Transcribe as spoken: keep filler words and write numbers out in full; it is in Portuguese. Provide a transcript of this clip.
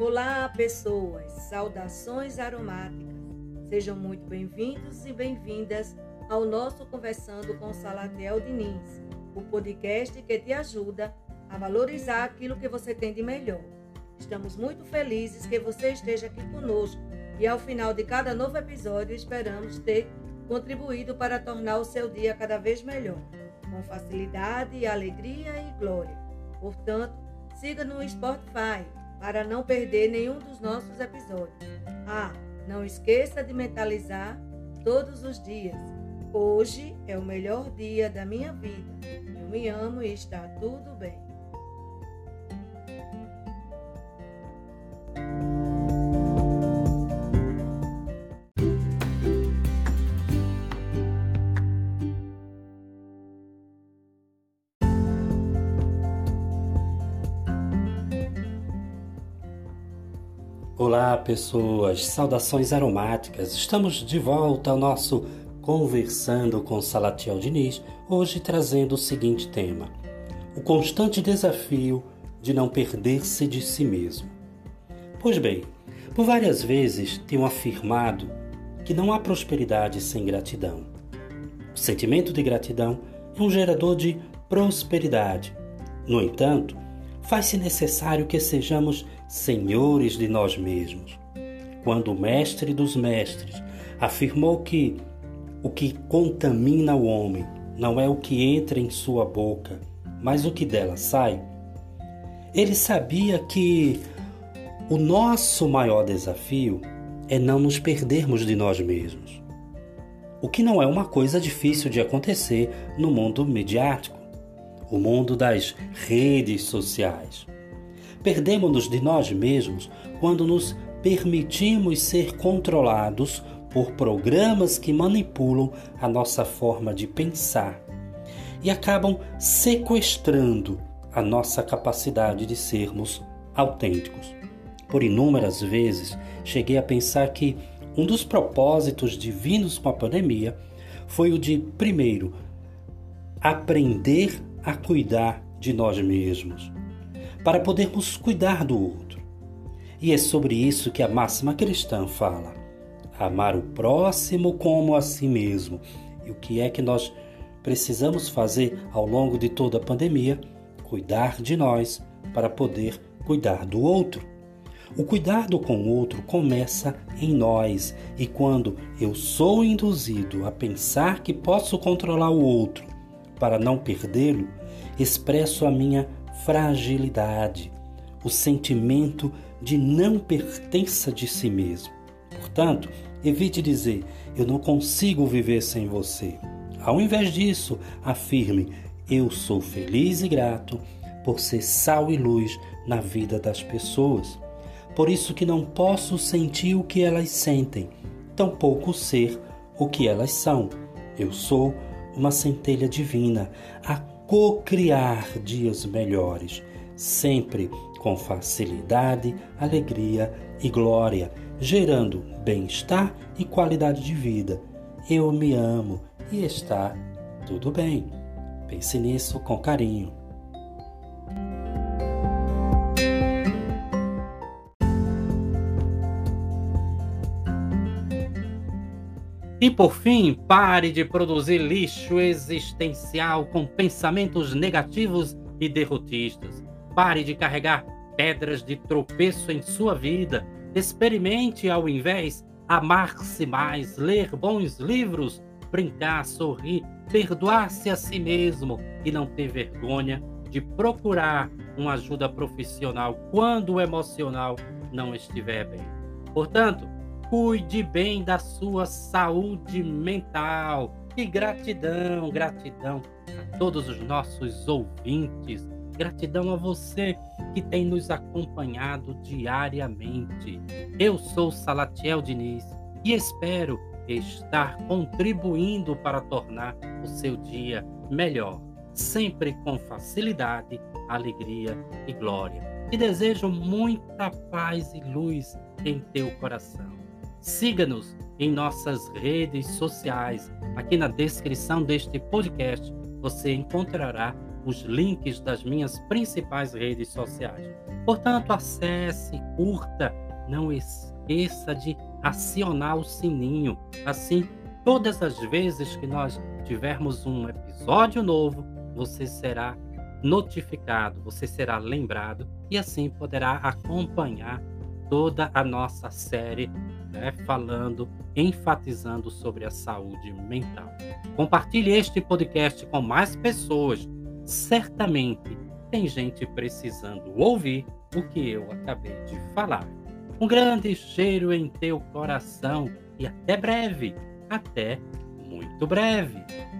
Olá, pessoas! Saudações aromáticas! Sejam muito bem-vindos e bem-vindas ao nosso Conversando com Salatiel Diniz, o podcast que te ajuda a valorizar aquilo que você tem de melhor. Estamos muito felizes que você esteja aqui conosco e ao final de cada novo episódio esperamos ter contribuído para tornar o seu dia cada vez melhor, com facilidade, alegria e glória. Portanto, siga no Spotify para não perder nenhum dos nossos episódios. Ah, não esqueça de mentalizar todos os dias. Hoje é o melhor dia da minha vida. Eu me amo e está tudo bem. Olá, pessoas! Saudações aromáticas! Estamos de volta ao nosso Conversando com Salatiel Diniz, hoje trazendo o seguinte tema: o constante desafio de não perder-se de si mesmo. Pois bem, por várias vezes tenho afirmado que não há prosperidade sem gratidão. O sentimento de gratidão é um gerador de prosperidade. No entanto, faz-se necessário que sejamos senhores de nós mesmos. Quando o mestre dos mestres afirmou que o que contamina o homem não é o que entra em sua boca, mas o que dela sai, ele sabia que o nosso maior desafio é não nos perdermos de nós mesmos, o que não é uma coisa difícil de acontecer no mundo midiático, o mundo das redes sociais. Perdemos-nos de nós mesmos quando nos permitimos ser controlados por programas que manipulam a nossa forma de pensar e acabam sequestrando a nossa capacidade de sermos autênticos. Por inúmeras vezes, cheguei a pensar que um dos propósitos divinos com a pandemia foi o de, primeiro, aprender a cuidar de nós mesmos, para podermos cuidar do outro. E é sobre isso que a máxima cristã fala: amar o próximo como a si mesmo. E o que é que nós precisamos fazer ao longo de toda a pandemia? Cuidar de nós para poder cuidar do outro. O cuidado com o outro começa em nós, e quando eu sou induzido a pensar que posso controlar o outro para não perdê-lo, expresso a minha fragilidade, o sentimento de não pertença de si mesmo. Portanto, evite dizer: eu não consigo viver sem você. Ao invés disso, afirme: eu sou feliz e grato por ser sal e luz na vida das pessoas. Por isso que não posso sentir o que elas sentem, tampouco ser o que elas são. Eu sou uma centelha divina a co-criar dias melhores, sempre com facilidade, alegria e glória, gerando bem-estar e qualidade de vida. Eu me amo e está tudo bem. Pense nisso com carinho. E por fim, pare de produzir lixo existencial com pensamentos negativos e derrotistas. Pare de carregar pedras de tropeço em sua vida. Experimente, ao invés, amar-se mais, ler bons livros, brincar, sorrir, perdoar-se a si mesmo e não ter vergonha de procurar uma ajuda profissional quando o emocional não estiver bem. Portanto, cuide bem da sua saúde mental. E gratidão, gratidão a todos os nossos ouvintes. Gratidão a você que tem nos acompanhado diariamente. Eu sou Salatiel Diniz e espero estar contribuindo para tornar o seu dia melhor, sempre com facilidade, alegria e glória. E desejo muita paz e luz em teu coração. Siga-nos em nossas redes sociais. Aqui na descrição deste podcast você encontrará os links das minhas principais redes sociais. Portanto, acesse, curta, não esqueça de acionar o sininho. Assim, todas as vezes que nós tivermos um episódio novo, você será notificado, você será lembrado e assim poderá acompanhar toda a nossa série, né, falando, enfatizando sobre a saúde mental. Compartilhe este podcast com mais pessoas. Certamente tem gente precisando ouvir o que eu acabei de falar. Um grande cheiro em teu coração e até breve. Até muito breve.